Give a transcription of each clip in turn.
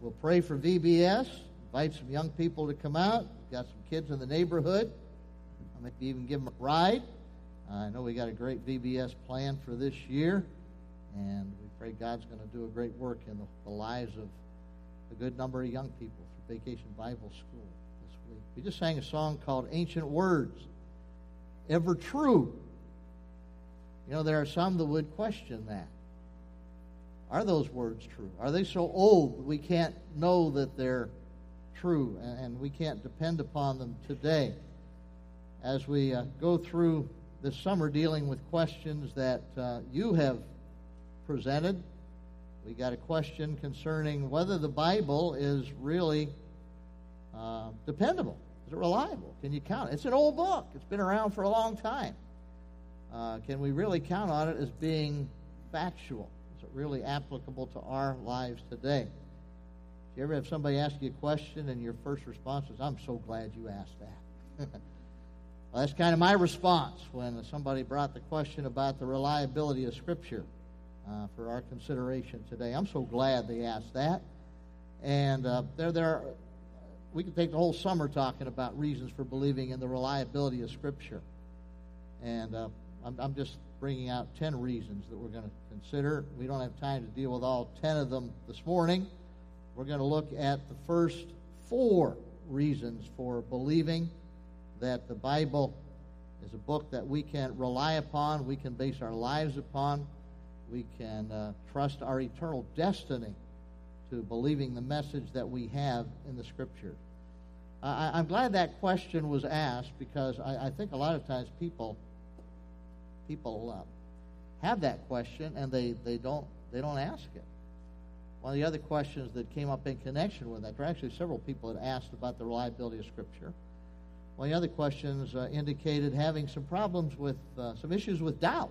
We'll pray for VBS, invite some young people to come out. We've got some kids in the neighborhood. I might even give them a ride. I know we got a great VBS plan for this year, and we pray God's going to do a great work in the lives of a good number of young people through Vacation Bible School this week. We just sang a song called Ancient Words, Ever True. You know, there are some that would question that. Are those words true? Are they so old that we can't know that they're true and we can't depend upon them today? As we go through this summer dealing with questions that you have presented, we got a question concerning whether the Bible is really dependable. Is it reliable? Can you count it? It's an old book. It's been around for a long time. Can we really count on it as being factual? Is it really applicable to our lives today? Do you ever have somebody ask you a question and your first response is, "I'm so glad you asked that"? Well, that's kind of my response when somebody brought the question about the reliability of Scripture for our consideration today. I'm so glad they asked that. And we could take the whole summer talking about reasons for believing in the reliability of Scripture. And I'm just bringing out 10 reasons that we're going to consider. We don't have time to deal with all 10 of them this morning. We're going to look at the first 4 reasons for believing that the Bible is a book that we can rely upon, we can base our lives upon, we can trust our eternal destiny to believing the message that we have in the Scripture. I'm glad that question was asked, because I think a lot of times people have that question and they don't ask it. One of the other questions that came up in connection with that, there were actually several people that asked about the reliability of Scripture. One of the other questions indicated having some problems with, some issues with doubt.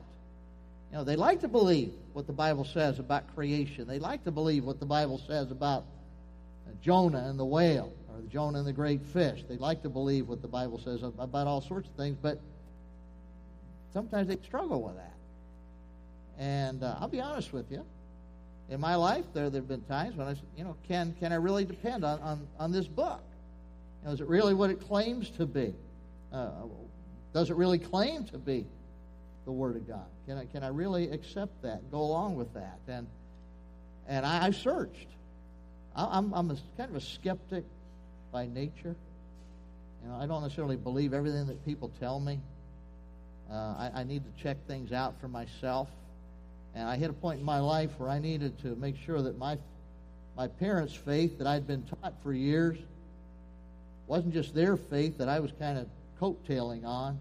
You know, they like to believe what the Bible says about creation. They like to believe what the Bible says about Jonah and the whale, or Jonah and the great fish. They like to believe what the Bible says about all sorts of things, but sometimes they struggle with that. And I'll be honest with you. In my life, there have been times when I said, you know, can I really depend on this book? You know, is it really what it claims to be? Does it really claim to be the Word of God? Can I really accept that and go along with that? And I searched. I'm kind of a skeptic by nature. You know, I don't necessarily believe everything that people tell me. I need to check things out for myself. And I hit a point in my life where I needed to make sure that my parents' faith that I'd been taught for years wasn't just their faith that I was kind of coattailing on,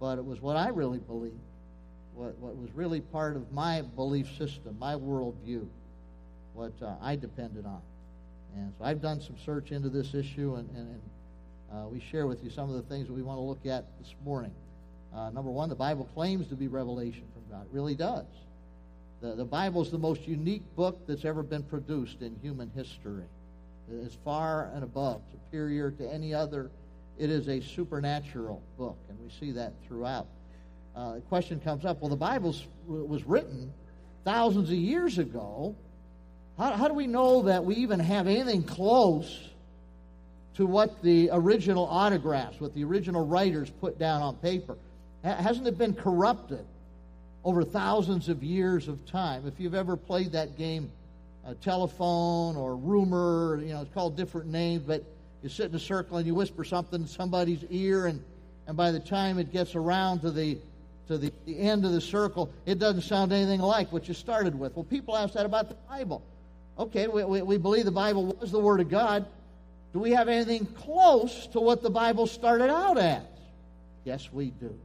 but it was what I really believed, what was really part of my belief system, my worldview, what I depended on. And so I've done some search into this issue, and we share with you some of the things that we want to look at this morning. Number one, the Bible claims to be revelation from God. It really does. The Bible is the most unique book that's ever been produced in human history. It is far and above, superior to any other. It is a supernatural book, and we see that throughout. The question comes up, well, the Bible was written thousands of years ago. How do we know that we even have anything close to what the original autographs, what the original writers put down on paper? Hasn't it been corrupted over thousands of years of time? If you've ever played that game, telephone or rumor, you know, it's called different names, but you sit in a circle and you whisper something in somebody's ear, and by the time it gets around to the end of the circle, it doesn't sound anything like what you started with. Well, people ask that about the Bible. Okay, we believe the Bible was the Word of God. Do we have anything close to what the Bible started out as? Yes, we do.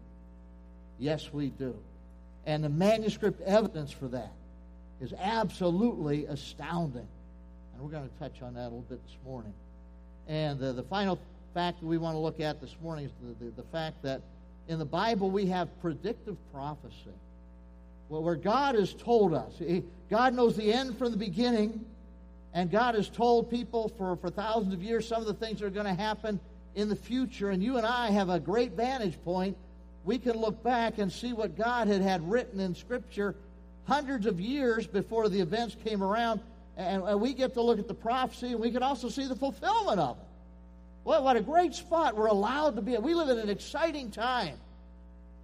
Yes, we do. And the manuscript evidence for that is absolutely astounding. And we're going to touch on that a little bit this morning. And the final fact that we want to look at this morning is the fact that in the Bible we have predictive prophecy, where God has told us. God knows the end from the beginning, and God has told people for thousands of years some of the things that are going to happen in the future. And you and I have a great vantage point. We can look back and see what God had written in Scripture hundreds of years before the events came around, And we get to look at the prophecy, and we can also see the fulfillment of it. What a great spot we're allowed to be at. We live in an exciting time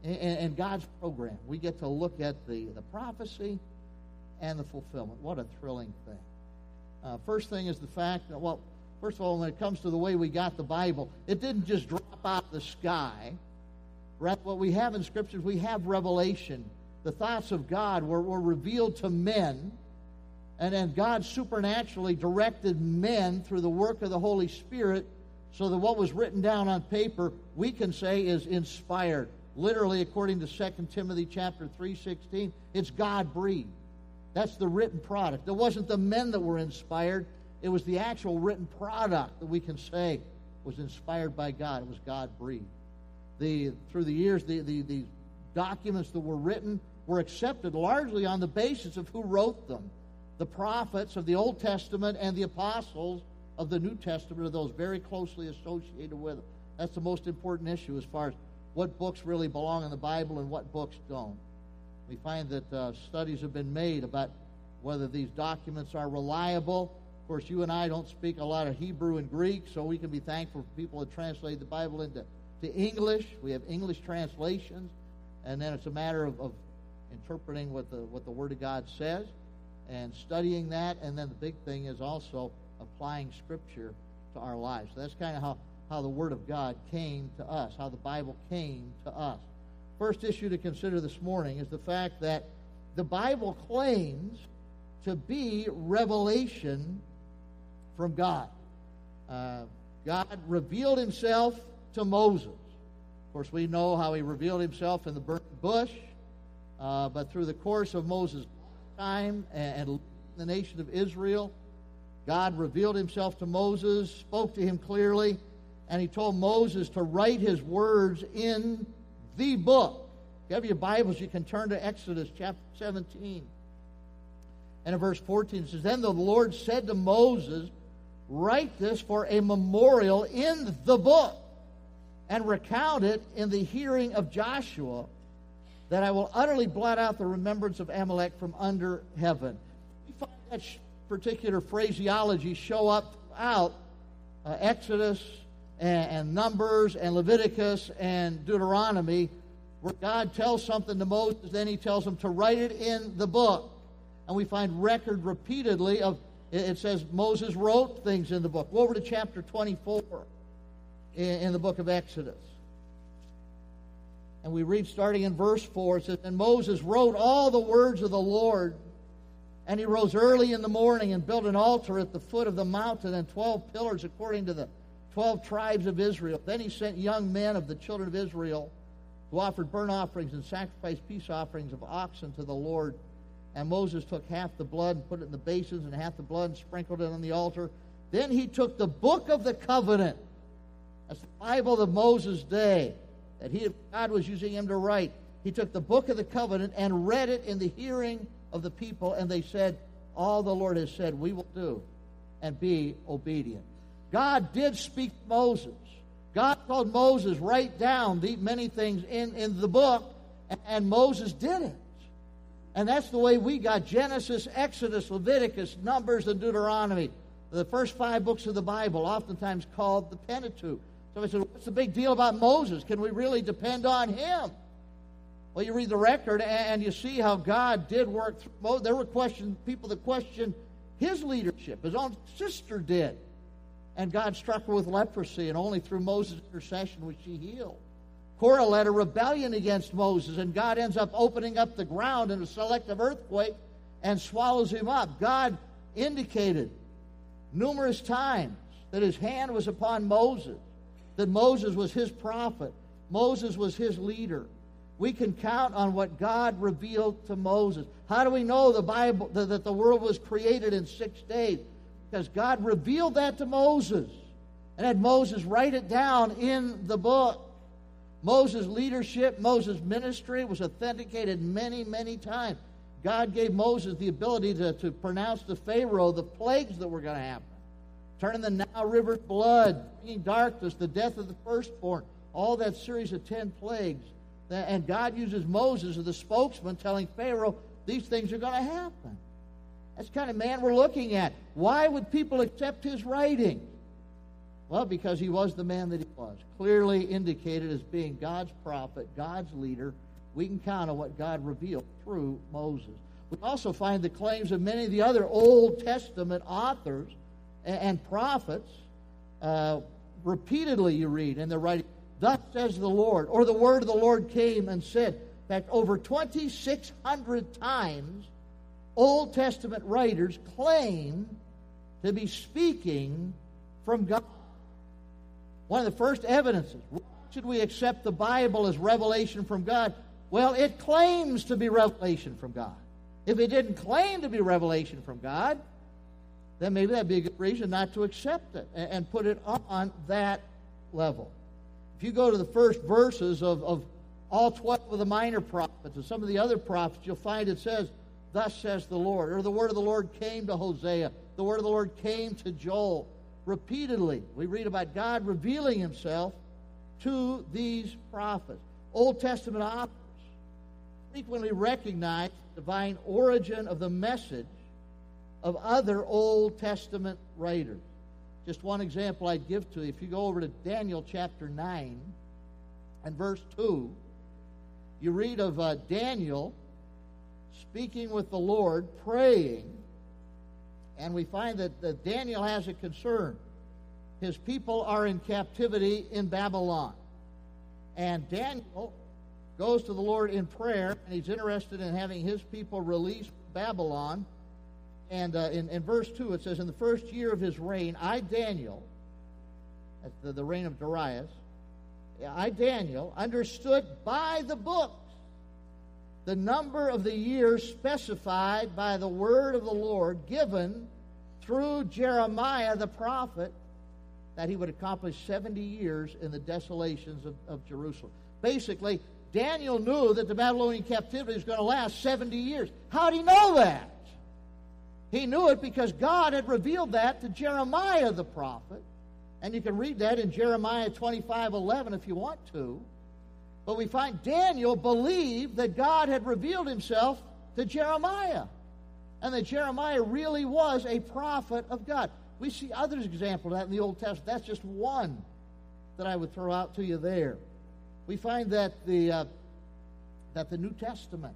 in God's program. We get to look at the prophecy and the fulfillment. What a thrilling thing. First thing is the fact that, well, first of all, when it comes to the way we got the Bible, it didn't just drop out of the sky. Rather, what we have in Scripture is we have revelation. The thoughts of God were revealed to men. And then God supernaturally directed men through the work of the Holy Spirit so that what was written down on paper, we can say, is inspired. Literally, according to 2 Timothy chapter 3:16, it's God-breathed. That's the written product. It wasn't the men that were inspired. It was the actual written product that we can say was inspired by God. It was God-breathed. Through the years, the documents that were written were accepted largely on the basis of who wrote them. The prophets of the Old Testament and the apostles of the New Testament are those very closely associated with them. That's the most important issue as far as what books really belong in the Bible and what books don't. We find that studies have been made about whether these documents are reliable. Of course, you and I don't speak a lot of Hebrew and Greek, so we can be thankful for people that translate the Bible into English. We have English translations, and then it's a matter of interpreting what the Word of God says, and studying that, and then the big thing is also applying Scripture to our lives. So that's kind of how the Word of God came to us, how the Bible came to us. First issue to consider this morning is the fact that the Bible claims to be revelation from God. God revealed himself to Moses. Of course, we know how he revealed himself in the burning bush, but through the course of Moses' time and the nation of Israel, God revealed himself to Moses, spoke to him clearly, and he told Moses to write his words in the book. If you have your Bibles, you can turn to Exodus chapter 17. And in verse 14 it says, "Then the Lord said to Moses, write this for a memorial in the book, and recount it in the hearing of Joshua, that I will utterly blot out the remembrance of Amalek from under heaven." We find that particular phraseology show up throughout Exodus and Numbers and Leviticus and Deuteronomy, where God tells something to Moses, then he tells him to write it in the book. And we find record repeatedly of, it says Moses wrote things in the book. Go over to chapter 24 in the book of Exodus. And we read starting in verse 4, it says, "And Moses wrote all the words of the Lord, and he rose early in the morning and built an altar at the foot of the mountain and 12 pillars according to the 12 tribes of Israel. Then he sent young men of the children of Israel who offered burnt offerings and sacrificed peace offerings of oxen to the Lord. And Moses took half the blood and put it in the basins, and half the blood and sprinkled it on the altar. Then he took the book of the covenant," that's the Bible of Moses' day, that God was using him to write. "He took the book of the covenant and read it in the hearing of the people, and they said, 'All the Lord has said we will do and be obedient.'" God did speak to Moses. God told Moses, write down the many things in the book, and Moses did it. And that's the way we got Genesis, Exodus, Leviticus, Numbers, and Deuteronomy, the first 5 books of the Bible, oftentimes called the Pentateuch. Somebody said, what's the big deal about Moses? Can we really depend on him? Well, you read the record and you see how God did work through Moses. There were people that questioned his leadership. His own sister did. And God struck her with leprosy, and only through Moses' intercession was she healed. Korah led a rebellion against Moses, and God ends up opening up the ground in a selective earthquake and swallows him up. God indicated numerous times that his hand was upon Moses, that Moses was his prophet. Moses was his leader. We can count on what God revealed to Moses. How do we know the Bible that the world was created in 6 days? Because God revealed that to Moses and had Moses write it down in the book. Moses' leadership, Moses' ministry was authenticated many, many times. God gave Moses the ability to pronounce to Pharaoh the plagues that were going to happen, turning the Nile River to blood, bringing darkness, the death of the firstborn, all that series of 10 plagues. And God uses Moses as the spokesman telling Pharaoh, these things are going to happen. That's the kind of man we're looking at. Why would people accept his writings? Well, because he was the man that he was, clearly indicated as being God's prophet, God's leader. We can count on what God revealed through Moses. We also find the claims of many of the other Old Testament authors and prophets. Repeatedly you read in the writing, thus says the Lord, or the word of the Lord came and said. In fact, over 2,600 times Old Testament writers claim to be speaking from God. One of the first evidences, why should we accept the Bible as revelation from God? Well, it claims to be revelation from God. If it didn't claim to be revelation from God, then maybe that'd be a good reason not to accept it and put it on that level. If you go to the first verses of all 12 of the minor prophets and some of the other prophets, you'll find it says, thus says the Lord, or the word of the Lord came to Hosea, the word of the Lord came to Joel. Repeatedly, we read about God revealing himself to these prophets. Old Testament authors frequently recognize the divine origin of the message of other Old Testament writers. Just one example I'd give to you, if you go over to Daniel chapter 9 and verse 2, you read of Daniel speaking with the Lord, praying, and we find that Daniel has a concern. His people are in captivity in Babylon. And Daniel goes to the Lord in prayer, and he's interested in having his people released from Babylon. And in verse 2, it says, in the first year of his reign, I, Daniel, that's the reign of Darius, I, Daniel, understood by the books the number of the years specified by the word of the Lord given through Jeremiah the prophet, that he would accomplish 70 years in the desolations of Jerusalem. Basically, Daniel knew that the Babylonian captivity was going to last 70 years. How did he know that? He knew it because God had revealed that to Jeremiah the prophet. And you can read that in Jeremiah 25:11 if you want to. But we find Daniel believed that God had revealed himself to Jeremiah, and that Jeremiah really was a prophet of God. We see others examples of that in the Old Testament. That's just one that I would throw out to you there. We find that the New Testament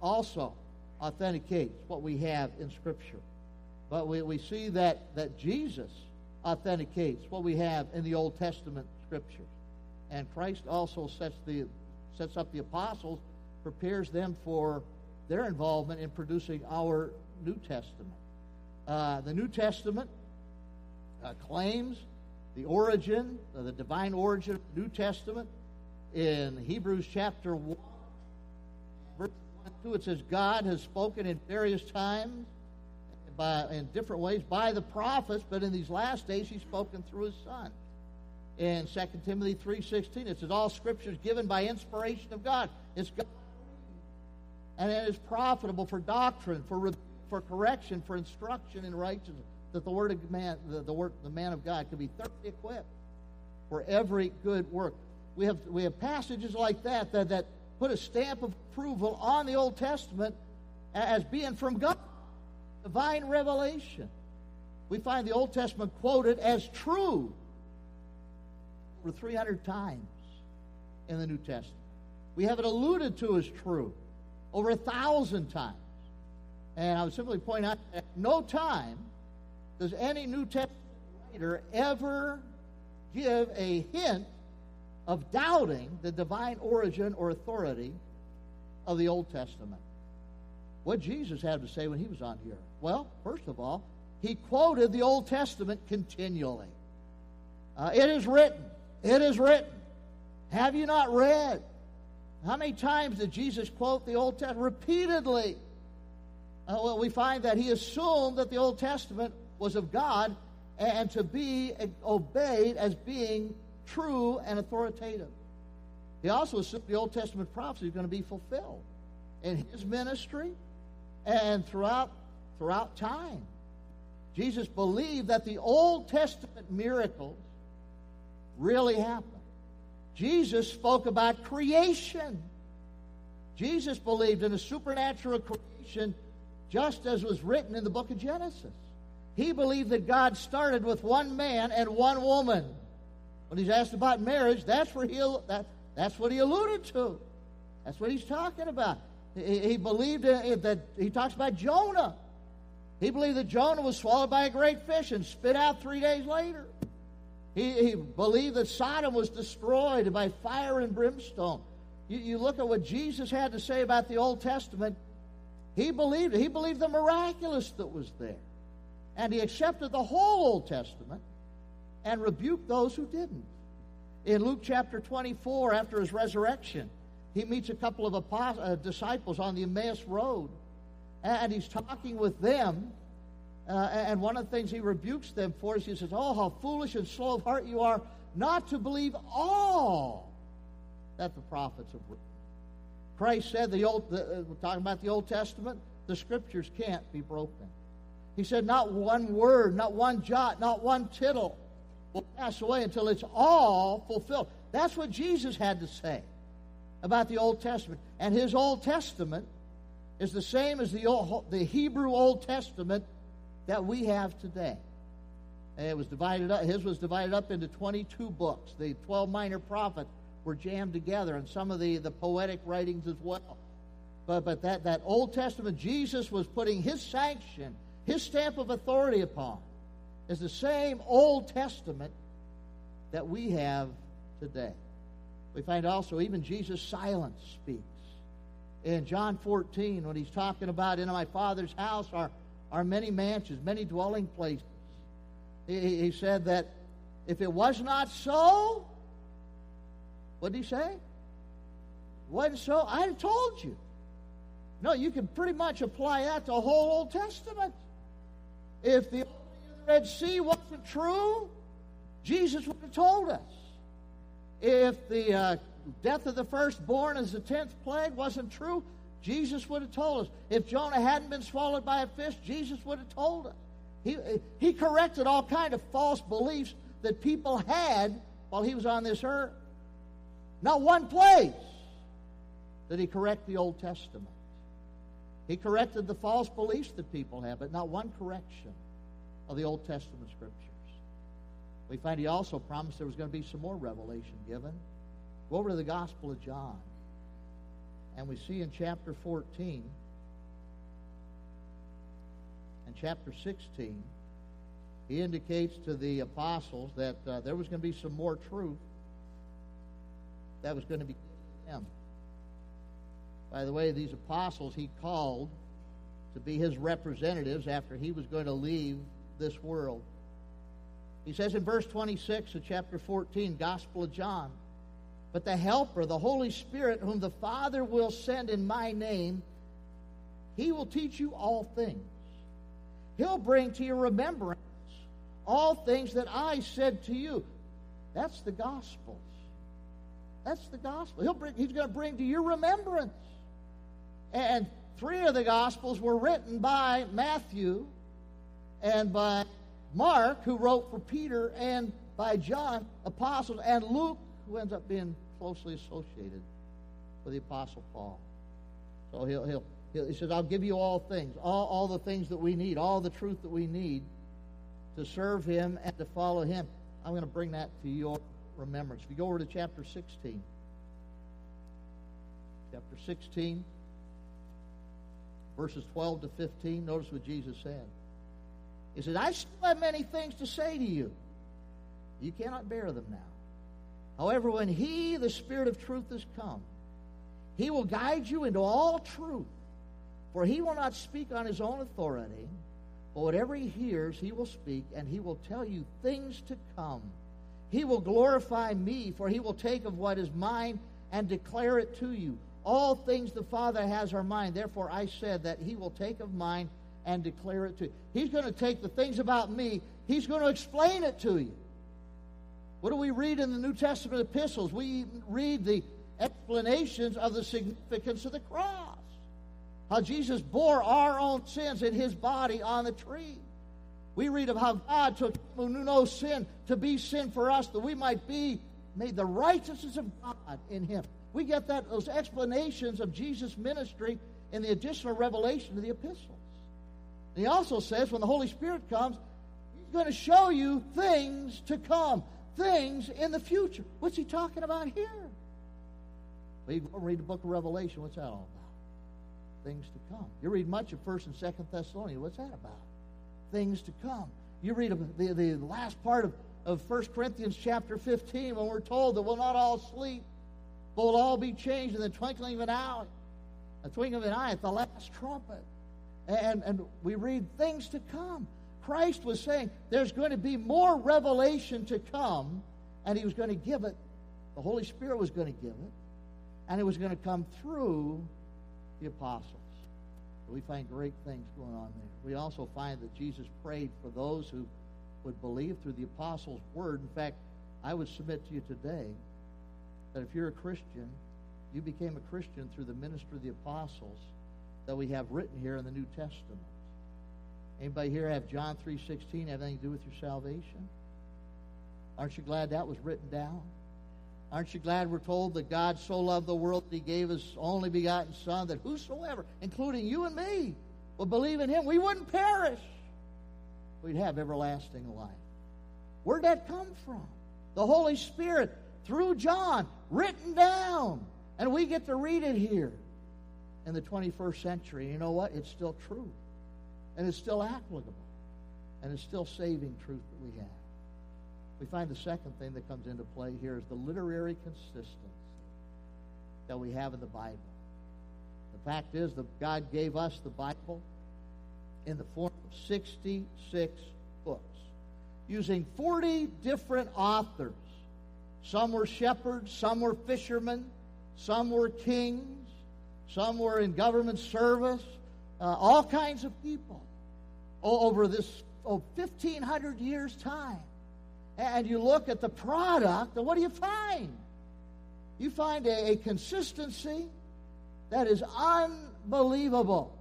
also authenticates what we have in Scripture. But we see that Jesus authenticates what we have in the Old Testament Scriptures. And Christ also sets up the apostles, prepares them for their involvement in producing our New Testament. The New Testament claims the origin, the divine origin of the New Testament. In Hebrews chapter 1, verse 1-2, it says, God has spoken in various times, in different ways, by the prophets, but in these last days he's spoken through his Son. In 2 Timothy 3:16, it says, all Scripture is given by inspiration of God. It's God, and it is profitable for doctrine, for correction, for instruction in righteousness, that the word of man, the man of God, could be thoroughly equipped for every good work. We have passages like that put a stamp of approval on the Old Testament as being from God, divine revelation. We find the Old Testament quoted as true over 300 times in the New Testament. We have it alluded to as true over 1,000 times. And I would simply point out that at no time does any New Testament writer ever give a hint of doubting the divine origin or authority of the Old Testament. What did Jesus have to say when he was on here? Well, first of all, he quoted the Old Testament continually. It is written. It is written. Have you not read? How many times did Jesus quote the Old Testament? Repeatedly. Well, we find that he assumed that the Old Testament was of God and to be obeyed as being true and authoritative. He also assumed the Old Testament prophecy is going to be fulfilled in his ministry and throughout time. Jesus believed that the Old Testament miracles really happened. Jesus spoke about creation. Jesus believed in a supernatural creation just as was written in the book of Genesis. He believed that God started with one man and one woman. When he's asked about marriage, that's what he alluded to. That's what he's talking about. He believed that he talks about Jonah. He believed that Jonah was swallowed by a great fish and spit out 3 days later. He believed that Sodom was destroyed by fire and brimstone. You look at what Jesus had to say about the Old Testament. He believed the miraculous that was there. And he accepted the whole Old Testament and rebuked those who didn't. In Luke chapter 24, after his resurrection, he meets a couple of disciples on the Emmaus Road. And he's talking with them. And one of the things he rebukes them for is he says, "Oh, how foolish and slow of heart you are not to believe all that the prophets have written." Christ said, we're talking about the Old Testament, the Scriptures can't be broken. He said, not one word, not one jot, not one tittle will pass away until it's all fulfilled. That's what Jesus had to say about the Old Testament. And his Old Testament is the same as the Hebrew Old Testament that we have today. And it was divided up. His was divided up into 22 books. The 12 minor prophets were jammed together, and some of the poetic writings as well. But that Old Testament Jesus was putting his sanction, his stamp of authority upon, is the same Old Testament that we have today. We find also even Jesus' silence speaks. In John 14, when he's talking about, in my Father's house are many mansions, many dwelling places. He said that if it was not so, what did he say? Wasn't so? I'd have told you. No, you can pretty much apply that to the whole Old Testament. If the Red Sea wasn't true, Jesus would have told us. If the death of the firstborn as the 10th plague wasn't true, Jesus would have told us. If Jonah hadn't been swallowed by a fish, Jesus would have told us. He corrected all kinds of false beliefs that people had while he was on this earth. Not one place did he correct the Old Testament. He corrected the false beliefs that people had, but not one correction of the Old Testament Scriptures. We find he also promised there was going to be some more revelation given. Go over to the Gospel of John. And we see in chapter 14 and chapter 16, he indicates to the apostles that there was going to be some more truth that was going to be given to them. By the way, these apostles he called to be his representatives after he was going to leave this world. He says in verse 26 of chapter 14, Gospel of John, "But the Helper, the Holy Spirit, whom the Father will send in my name, he will teach you all things. He'll bring to your remembrance all things that I said to you." That's the Gospels. That's the Gospel. He's going to bring to your remembrance. And three of the Gospels were written by Matthew and by Mark, who wrote for Peter, and by John, apostles, and Luke, who ends up being closely associated with the Apostle Paul. So he says, "I'll give you all things, all the things that we need, all the truth that we need to serve him and to follow him." I'm going to bring that to your remembrance. If you go over to chapter 16. Chapter 16. Verses 12 to 15, notice what Jesus said. He said, "I still have many things to say to you. You cannot bear them now. However, when he, the Spirit of truth, has come, he will guide you into all truth. For he will not speak on his own authority, but whatever he hears, he will speak, and he will tell you things to come. He will glorify me, for he will take of what is mine and declare it to you. All things the Father has are mine. Therefore, I said that he will take of mine and declare it to you." He's going to take the things about me. He's going to explain it to you. What do we read in the New Testament epistles? We read the explanations of the significance of the cross. How Jesus bore our own sins in his body on the tree. We read of how God took him who knew no sin to be sin for us, that we might be made the righteousness of God in him. We get those explanations of Jesus' ministry in the additional revelation of the epistles. He also says when the Holy Spirit comes, He's going to show you things to come, things in the future. What's He talking about here? Well, you go read the book of Revelation. What's that all about? Things to come. You read much of 1st and 2nd Thessalonians. What's that about? Things to come. You read the last part of 1 Corinthians chapter 15 when we're told that we'll not all sleep, but we'll all be changed in the twinkling of an eye. A twinkling of an eye at the last trumpet. And we read things to come. Christ was saying there's going to be more revelation to come, and He was going to give it. The Holy Spirit was going to give it, and it was going to come through the apostles. We find great things going on there. We also find that Jesus prayed for those who would believe through the apostles' word. In fact, I would submit to you today that if you're a Christian, you became a Christian through the ministry of the apostles that we have written here in the New Testament. Anybody here have John 3:16 have anything to do with your salvation? Aren't you glad that was written down? Aren't you glad we're told that God so loved the world that He gave His only begotten Son, that whosoever, including you and me, would believe in Him, we wouldn't perish. We'd have everlasting life. Where'd that come from? The Holy Spirit, through John, written down. And we get to read it here in the 21st century. You know what? It's still true. And it's still applicable. And it's still saving truth that we have. We find the second thing that comes into play here is the literary consistency that we have in the Bible. The fact is that God gave us the Bible in the form of 66 books, using 40 different authors. Some were shepherds, some were fishermen, some were kings, some were in government service, all kinds of people over this 1,500 years' time. And you look at the product, and what do you find? You find a consistency that is unbelievable.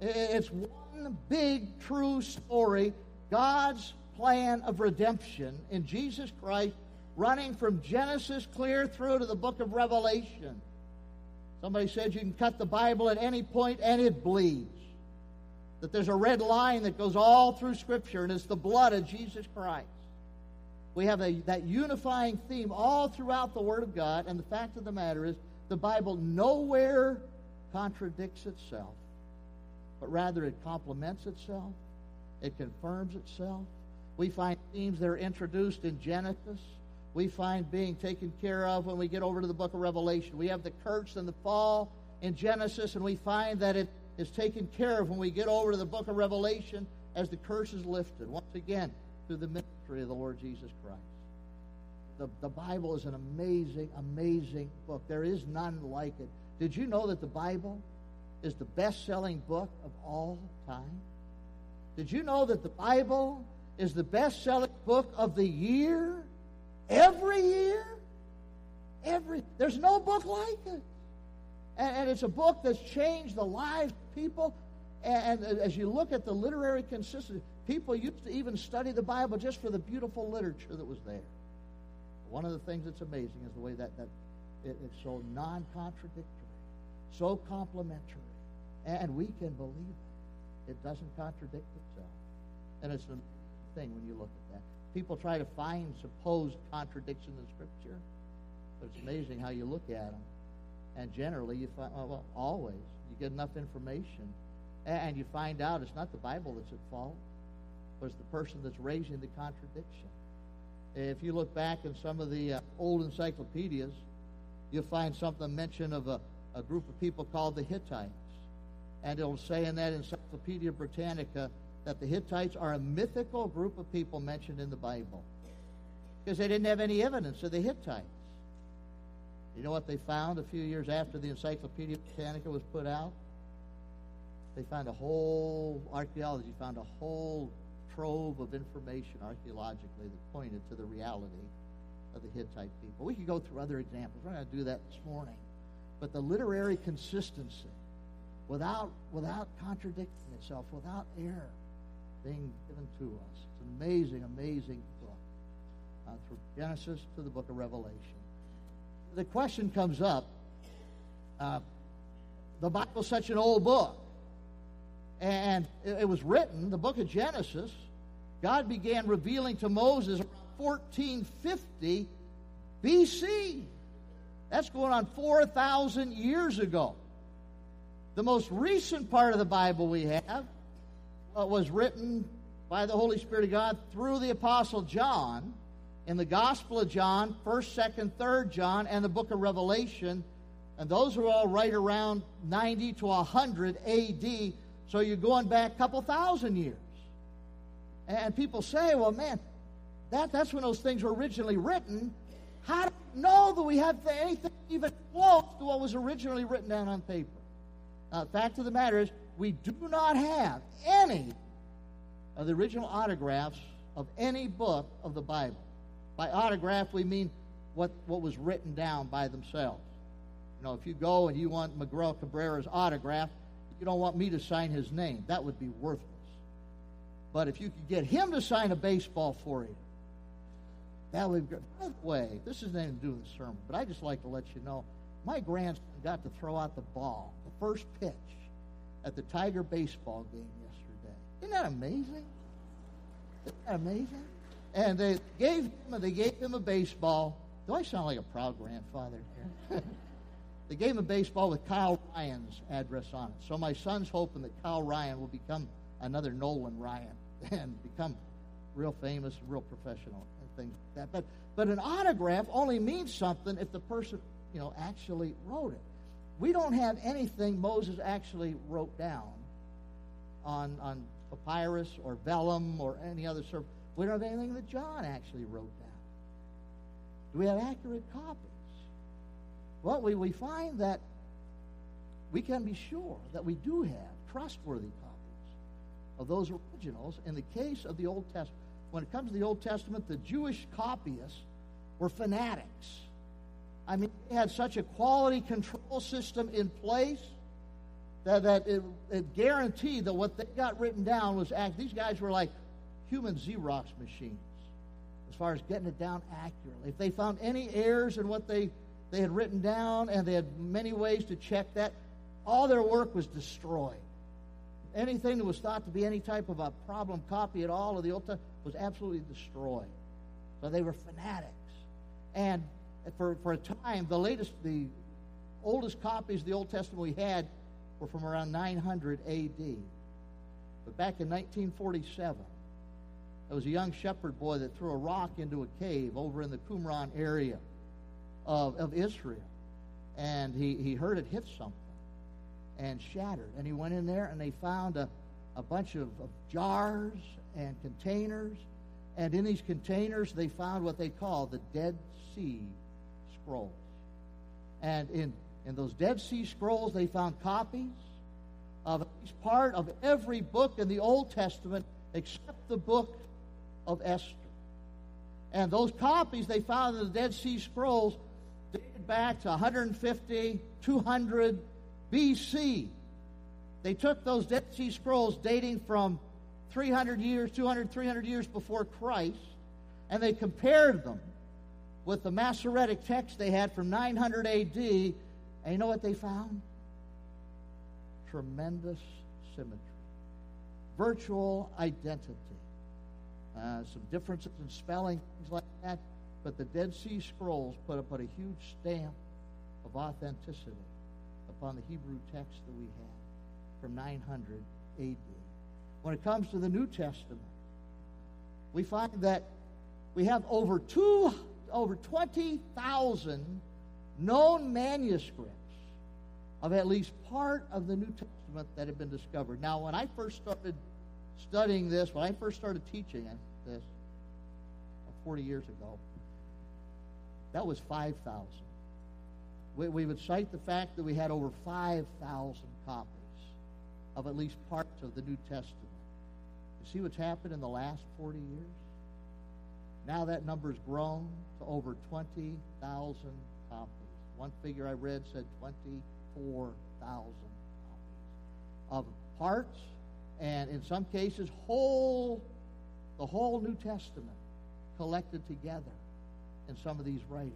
It's one big, true story, God's plan of redemption in Jesus Christ, running from Genesis clear through to the book of Revelation. Somebody said you can cut the Bible at any point, and it bleeds. That there's a red line that goes all through Scripture, and it's the blood of Jesus Christ. We have that unifying theme all throughout the Word of God, and the fact of the matter is the Bible nowhere contradicts itself, but rather it complements itself, it confirms itself. We find themes that are introduced in Genesis. We find being taken care of when we get over to the book of Revelation. We have the curse and the fall in Genesis, and we find that it is taken care of when we get over to the book of Revelation as the curse is lifted. Once again, through the ministry of the Lord Jesus Christ. The Bible is an amazing, amazing book. There is none like it. Did you know that the Bible is the best-selling book of all time? Did you know that the Bible is the best-selling book of the year? Every year? There's no book like it. And it's a book that's changed the lives of people. And as you look at the literary consistency, people used to even study the Bible just for the beautiful literature that was there. One of the things that's amazing is the way that it's so non-contradictory, so complementary, and we can believe it. It doesn't contradict itself. And it's an amazing thing when you look at that. People try to find supposed contradictions in Scripture, but it's amazing how you look at them. And generally, you find, well, always, you get enough information, and you find out it's not the Bible that's at fault, was the person that's raising the contradiction. If you look back in some of the old encyclopedias, you'll find something mention of a group of people called the Hittites. And it'll say in that Encyclopedia Britannica that the Hittites are a mythical group of people mentioned in the Bible because they didn't have any evidence of the Hittites. You know what they found a few years after the Encyclopedia Britannica was put out? They found archaeology found a whole trove of information archaeologically that pointed to the reality of the Hittite people. We could go through other examples. We're not going to do that this morning. But the literary consistency, without contradicting itself, without error being given to us. It's an amazing, amazing book. From Genesis to the book of Revelation. The question comes up, the Bible's such an old book. And it was written, the book of Genesis, God began revealing to Moses around 1450 B.C. That's going on 4,000 years ago. The most recent part of the Bible we have was written by the Holy Spirit of God through the Apostle John in the Gospel of John, 1st, 2nd, 3rd John, and the book of Revelation. And those are all right around 90 to 100 A.D., so you're going back a couple thousand years. And people say, well, man, that's when those things were originally written. How do we know that we have anything even close to what was originally written down on paper? Fact of the matter is, we do not have any of the original autographs of any book of the Bible. By autograph, we mean what was written down by themselves. You know, if you go and you want Miguel Cabrera's autograph, you don't want me to sign his name. That would be worthless. But if you could get him to sign a baseball for you, that would be great. By the way, this isn't anything to do with the sermon, but I just like to let you know, my grandson got to throw out the ball, the first pitch, at the Tiger baseball game yesterday. Isn't that amazing? Isn't that amazing? And they gave him a baseball. Do I sound like a proud grandfather here? They gave him a baseball with Kyle Ryan's address on it. So my son's hoping that Kyle Ryan will become another Nolan Ryan and become real famous, real professional, and things like that. But an autograph only means something if the person, you know, actually wrote it. We don't have anything Moses actually wrote down on papyrus or vellum or any other sort. We don't have anything that John actually wrote down. Do we have accurate copies? Well, we find that we can be sure that we do have trustworthy copies of those originals in the case of the Old Testament. When it comes to the Old Testament, the Jewish copyists were fanatics. I mean, they had such a quality control system in place that it guaranteed that what they got written down was accurate. These guys were like human Xerox machines as far as getting it down accurately. If they found any errors in what they had written down, and they had many ways to check that, all their work was destroyed. Anything that was thought to be any type of a problem copy at all of the Old Testament was absolutely destroyed. So they were fanatics. And for a time, the oldest copies of the Old Testament we had were from around 900 A.D. But back in 1947, there was a young shepherd boy that threw a rock into a cave over in the Qumran area of Israel, and he heard it hit something and shattered, and he went in there and they found a bunch of jars and containers, and in these containers they found what they call the Dead Sea Scrolls. And in those Dead Sea Scrolls they found copies of at least part of every book in the Old Testament except the book of Esther. And those copies they found in the Dead Sea Scrolls dated back to 150, 200 B.C. They took those Dead Sea Scrolls dating from 300 years, 200, 300 years before Christ, and they compared them with the Masoretic text they had from 900 A.D., and you know what they found? Tremendous symmetry. Virtual identity. Some differences in spelling, things like that. But the Dead Sea Scrolls put a huge stamp of authenticity upon the Hebrew text that we had from 900 A.D. When it comes to the New Testament, we find that we have over 20,000 known manuscripts of at least part of the New Testament that have been discovered. Now, when I first started studying this, when I first started teaching this 40 years ago, that was 5,000. We would cite the fact that we had over 5,000 copies of at least parts of the New Testament. You see what's happened in the last 40 years? Now that number's grown to over 20,000 copies. One figure I read said 24,000 copies of parts, and in some cases, the whole New Testament collected together in some of these writings.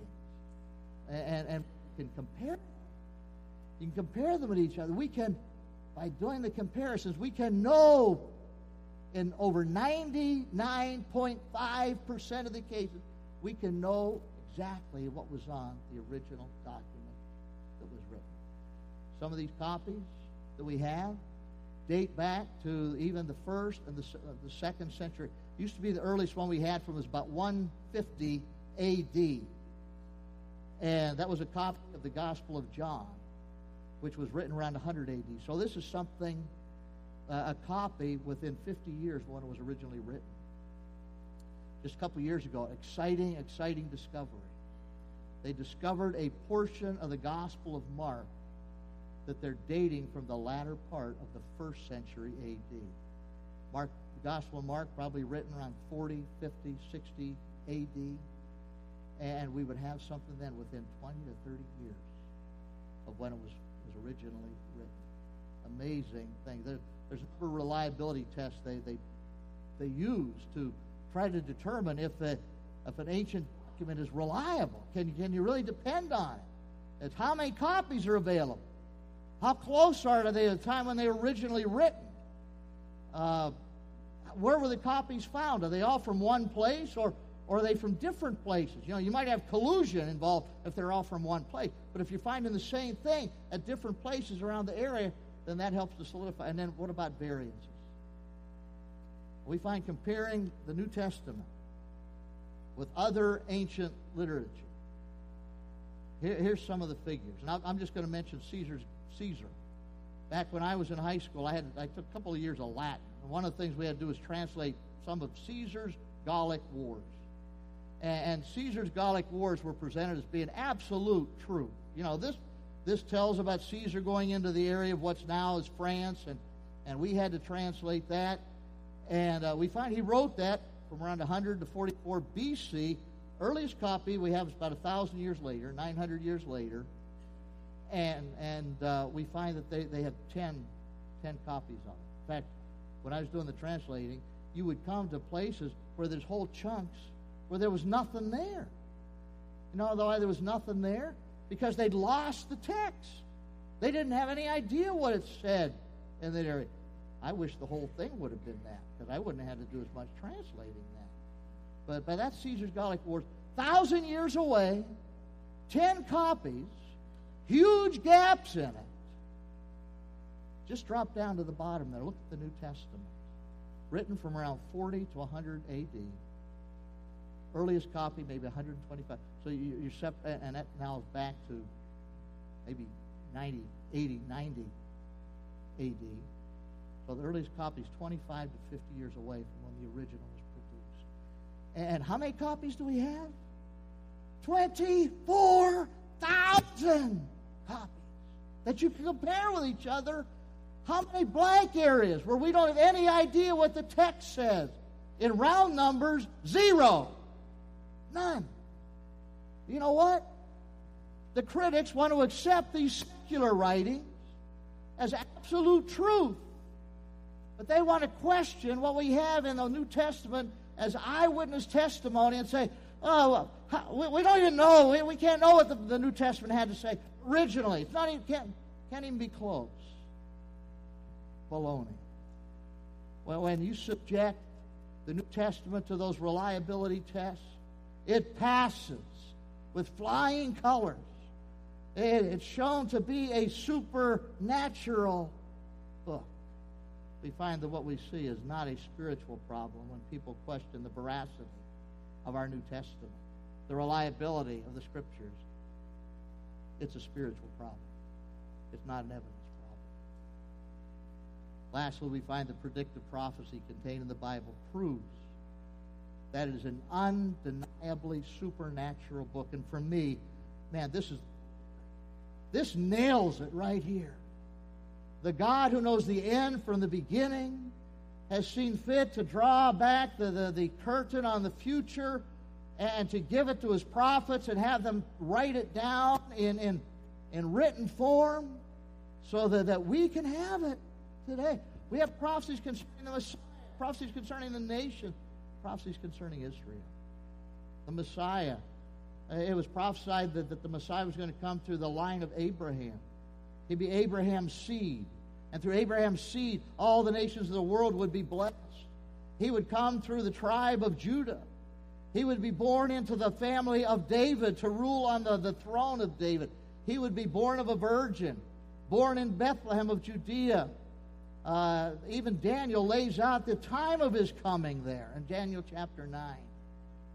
And you can compare them with each other. We can, by doing the comparisons, we can know in over 99.5% of the cases, we can know exactly what was on the original document that was written. Some of these copies that we have date back to even the first and the second century. It used to be the earliest one we had from was about 150 A.D., and that was a copy of the Gospel of John, which was written around 100 A.D. So this is something, a copy within 50 years when it was originally written. Just a couple years ago, exciting discovery. They discovered a portion of the Gospel of Mark that they're dating from the latter part of the first century A.D. Mark, the Gospel of Mark, probably written around 40, 50, 60 A.D., and we would have something then within 20 to 30 years of when it was originally written. Amazing thing. There's a reliability test they use to try to determine if an ancient document is reliable. Can you really depend on it? It's how many copies are available. How close are they to the time when they were originally written? Where were the copies found? Are they all from one place, or are they from different places? You know, you might have collusion involved if they're all from one place. But if you're finding the same thing at different places around the area, then that helps to solidify. And then what about variances? We find comparing the New Testament with other ancient literature. Here's some of the figures. And I'm just going to mention Caesar. Back when I was in high school, I took a couple of years of Latin. And one of the things we had to do was translate some of Caesar's Gallic wars. And Caesar's Gallic wars were presented as being absolute truth. You know, this tells about Caesar going into the area of what's now is France, and we had to translate that. And we find he wrote that from around 100 to 44 B.C. Earliest copy we have is about 1,000 years later, 900 years later. And we find that they have 10 copies of it. In fact, when I was doing the translating, you would come to places where there's whole chunks where there was nothing there. You know why there was nothing there? Because they'd lost the text. They didn't have any idea what it said in that area. I wish the whole thing would have been that, because I wouldn't have had to do as much translating that. But by that Caesar's Gallic Wars, 1,000 years away, 10 copies, huge gaps in it. Just drop down to the bottom there. Look at the New Testament. Written from around 40 to 100 A.D. Earliest copy, maybe 125. So you separate, and that now is back to maybe 90 A.D. So the earliest copy is 25 to 50 years away from when the original was produced. And how many copies do we have? 24,000 copies that you can compare with each other. How many blank areas where we don't have any idea what the text says? In round numbers, 0. None. You know what? The critics want to accept these secular writings as absolute truth, but they want to question what we have in the New Testament as eyewitness testimony and say, oh, well, we don't even know. We can't know what the New Testament had to say originally. It's not even can't even be close. Baloney. Well, when you subject the New Testament to those reliability tests, it passes with flying colors. It's shown to be a supernatural book. We find that what we see is not a spiritual problem when people question the veracity of our New Testament, the reliability of the Scriptures. It's a spiritual problem. It's not an evidence problem. Lastly, we find the predictive prophecy contained in the Bible proves that it is an undeniably supernatural book. And for me, man, this nails it right here. The God who knows the end from the beginning has seen fit to draw back the curtain on the future and to give it to his prophets and have them write it down in written form so that we can have it today. We have prophecies concerning the Messiah, prophecies concerning the nation, prophecies concerning Israel. The Messiah. It was prophesied that the Messiah was going to come through the line of Abraham. He'd be Abraham's seed. And through Abraham's seed, all the nations of the world would be blessed. He would come through the tribe of Judah. He would be born into the family of David to rule on the throne of David. He would be born of a virgin, born in Bethlehem of Judea. Even Daniel lays out the time of his coming there in Daniel chapter 9.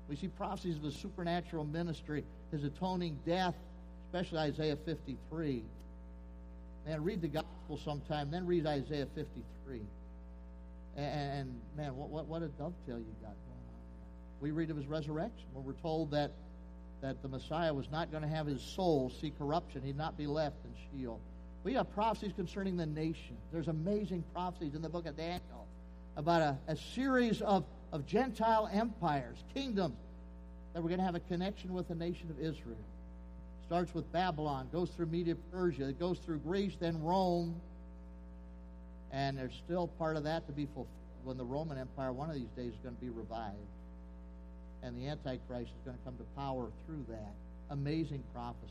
We see prophecies of his supernatural ministry, his atoning death, especially Isaiah 53. Man, read the gospel sometime, then read Isaiah 53. And man, what a dovetail you got going on there. We read of his resurrection, where we're told that the Messiah was not going to have his soul see corruption. He'd not be left in Sheol. We have prophecies concerning the nation. There's amazing prophecies in the book of Daniel about a series of Gentile empires, kingdoms, that were going to have a connection with the nation of Israel. Starts with Babylon, goes through Media Persia, it goes through Greece, then Rome. And there's still part of that to be fulfilled when the Roman Empire one of these days is going to be revived. And the Antichrist is going to come to power through that. Amazing prophecies.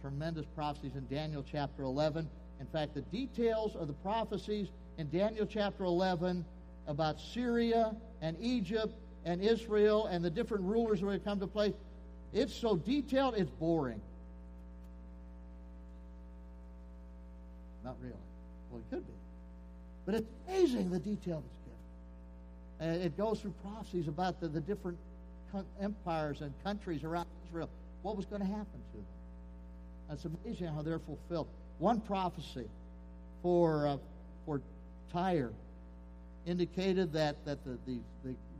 Tremendous prophecies in Daniel chapter 11. In fact, the details of the prophecies in Daniel chapter 11 about Syria and Egypt and Israel and the different rulers that would come to place, it's so detailed, it's boring. Not really. Well, it could be. But it's amazing the detail that's given. And it goes through prophecies about the different empires and countries around Israel, what was going to happen to them. It's amazing how they're fulfilled. One prophecy for Tyre indicated that the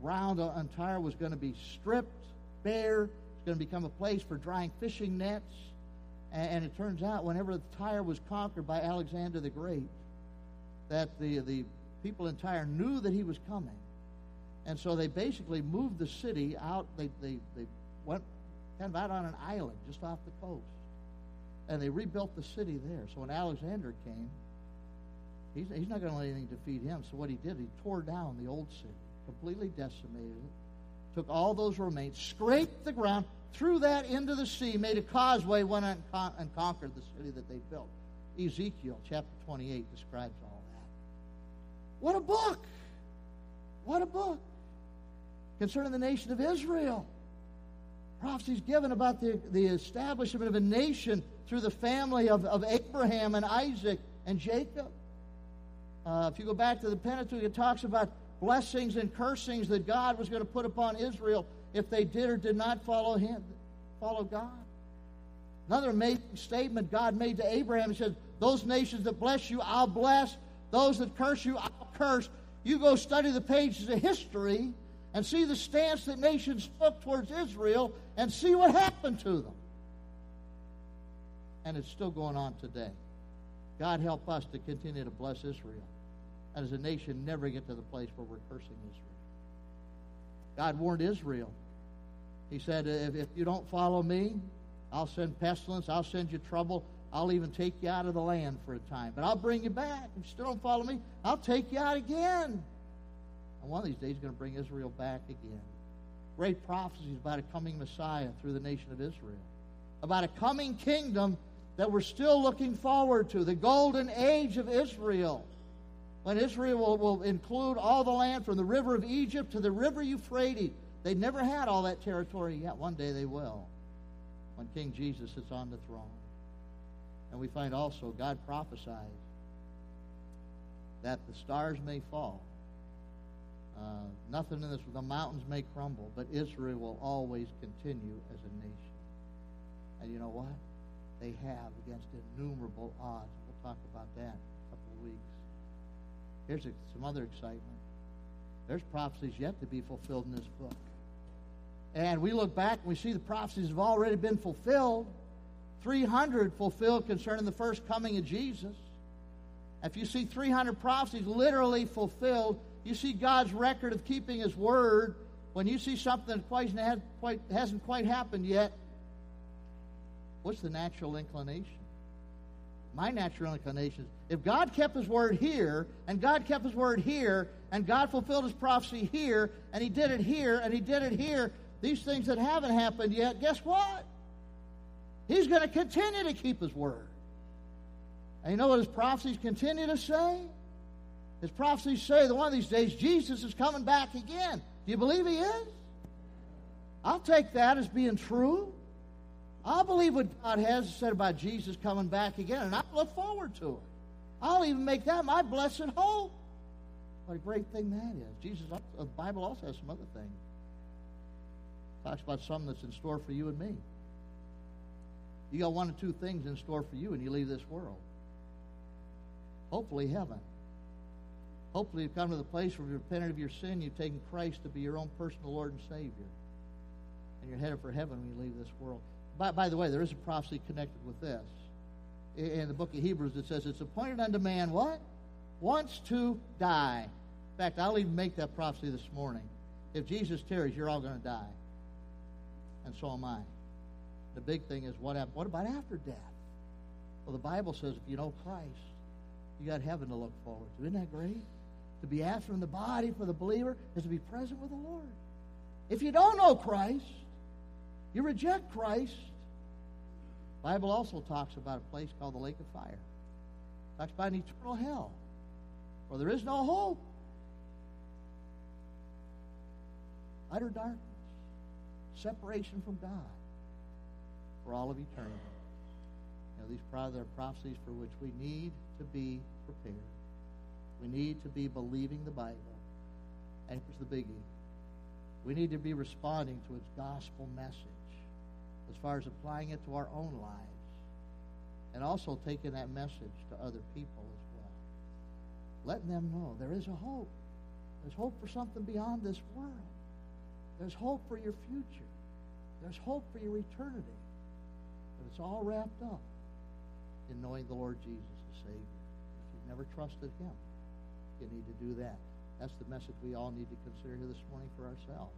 ground on Tyre was going to be stripped bare. It's going to become a place for drying fishing nets. And it turns out whenever Tyre was conquered by Alexander the Great, that the people in Tyre knew that he was coming. And so they basically moved the city out. They went kind of out on an island just off the coast. And they rebuilt the city there. So when Alexander came, he's not going to let anything defeat him. So what he did, he tore down the old city, completely decimated it, took all those remains, scraped the ground, threw that into the sea, made a causeway, went and conquered the city that they built. Ezekiel chapter 28 describes all that. What a book! What a book! Concerning the nation of Israel. Prophecies given about the establishment of a nation through the family of Abraham and Isaac and Jacob. If you go back to the Pentateuch, it talks about blessings and cursings that God was going to put upon Israel if they did or did not follow God. Another amazing statement God made to Abraham. He said, those nations that bless you, I'll bless. Those that curse you, I'll curse. You go study the pages of history and see the stance that nations took towards Israel and see what happened to them. And it's still going on today. God help us to continue to bless Israel. And as a nation, never get to the place where we're cursing Israel. God warned Israel. He said, if you don't follow me, I'll send pestilence, I'll send you trouble, I'll even take you out of the land for a time. But I'll bring you back. If you still don't follow me, I'll take you out again. And one of these days, he's going to bring Israel back again. Great prophecies about a coming Messiah through the nation of Israel, about a coming kingdom that we're still looking forward to, the golden age of Israel, when Israel will include all the land from the river of Egypt to the river Euphrates. They never had all that territory yet. One day they will, when King Jesus sits on the throne. And we find also God prophesied that the stars may fall. Nothing in this, the mountains may crumble, but Israel will always continue as a nation. And you know what? They have against innumerable odds. We'll talk about that in a couple of weeks. Here's some other excitement. There's prophecies yet to be fulfilled in this book. And we look back and we see the prophecies have already been fulfilled. 300 fulfilled concerning the first coming of Jesus. If you see 300 prophecies literally fulfilled, you see God's record of keeping his word. When you see something that hasn't quite happened yet, what's the natural inclination? My natural inclination is, if God kept his word here, and God kept his word here, and God fulfilled his prophecy here, and he did it here, and he did it here, these things that haven't happened yet, guess what? He's going to continue to keep his word. And you know what his prophecies continue to say? His prophecies say that one of these days Jesus is coming back again. Do you believe he is? I'll take that as being true. I'll believe what God has said about Jesus coming back again, and I look forward to it. I'll even make that my blessed hope. What a great thing that is. Jesus, the Bible also has some other things. It talks about something that's in store for you and me. You got one or two things in store for you when you leave this world. Hopefully heaven. Hopefully you've come to the place where you've repented of your sin, you've taken Christ to be your own personal Lord and Savior. And you're headed for heaven when you leave this world. By the way, there is a prophecy connected with this. In the book of Hebrews, it says, it's appointed unto man, what? Wants to die. In fact, I'll even make that prophecy this morning. If Jesus tarries, you're all going to die. And so am I. The big thing is, what about after death? Well, the Bible says if you know Christ, you got heaven to look forward to. Isn't that great? To be absent in the body for the believer is to be present with the Lord. If you don't know Christ, you reject Christ. The Bible also talks about a place called the lake of fire. It talks about an eternal hell where there is no hope. Utter darkness. Separation from God for all of eternity. Now, these are prophecies for which we need to be prepared. We need to be believing the Bible. And here's the biggie. We need to be responding to its gospel message as far as applying it to our own lives and also taking that message to other people as well. Letting them know there is a hope. There's hope for something beyond this world. There's hope for your future. There's hope for your eternity. But it's all wrapped up in knowing the Lord Jesus as Savior. If you've never trusted him, you need to do that. That's the message we all need to consider here this morning for ourselves.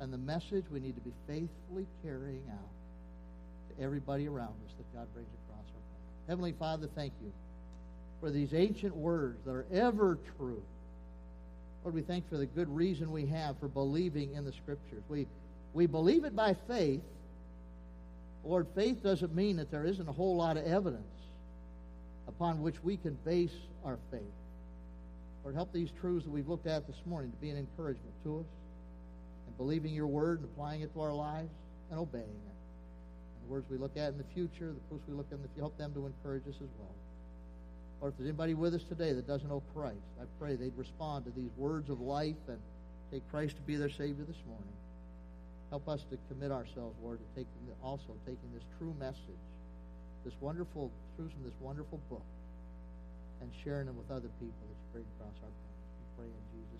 And the message we need to be faithfully carrying out to everybody around us that God brings across our path. Heavenly Father, thank you for these ancient words that are ever true. Lord, we thank you for the good reason we have for believing in the Scriptures. We believe it by faith. Lord, faith doesn't mean that there isn't a whole lot of evidence upon which we can base our faith. Lord, help these truths that we've looked at this morning to be an encouragement to us and believing your word and applying it to our lives and obeying it. And the words we look at in the future, the proofs we look at in the future, help them to encourage us as well. Lord, if there's anybody with us today that doesn't know Christ, I pray they'd respond to these words of life and take Christ to be their Savior this morning. Help us to commit ourselves, Lord, to taking this true message, this wonderful truth from this wonderful book, and sharing them with other people that you bring across our path. We pray in Jesus' name.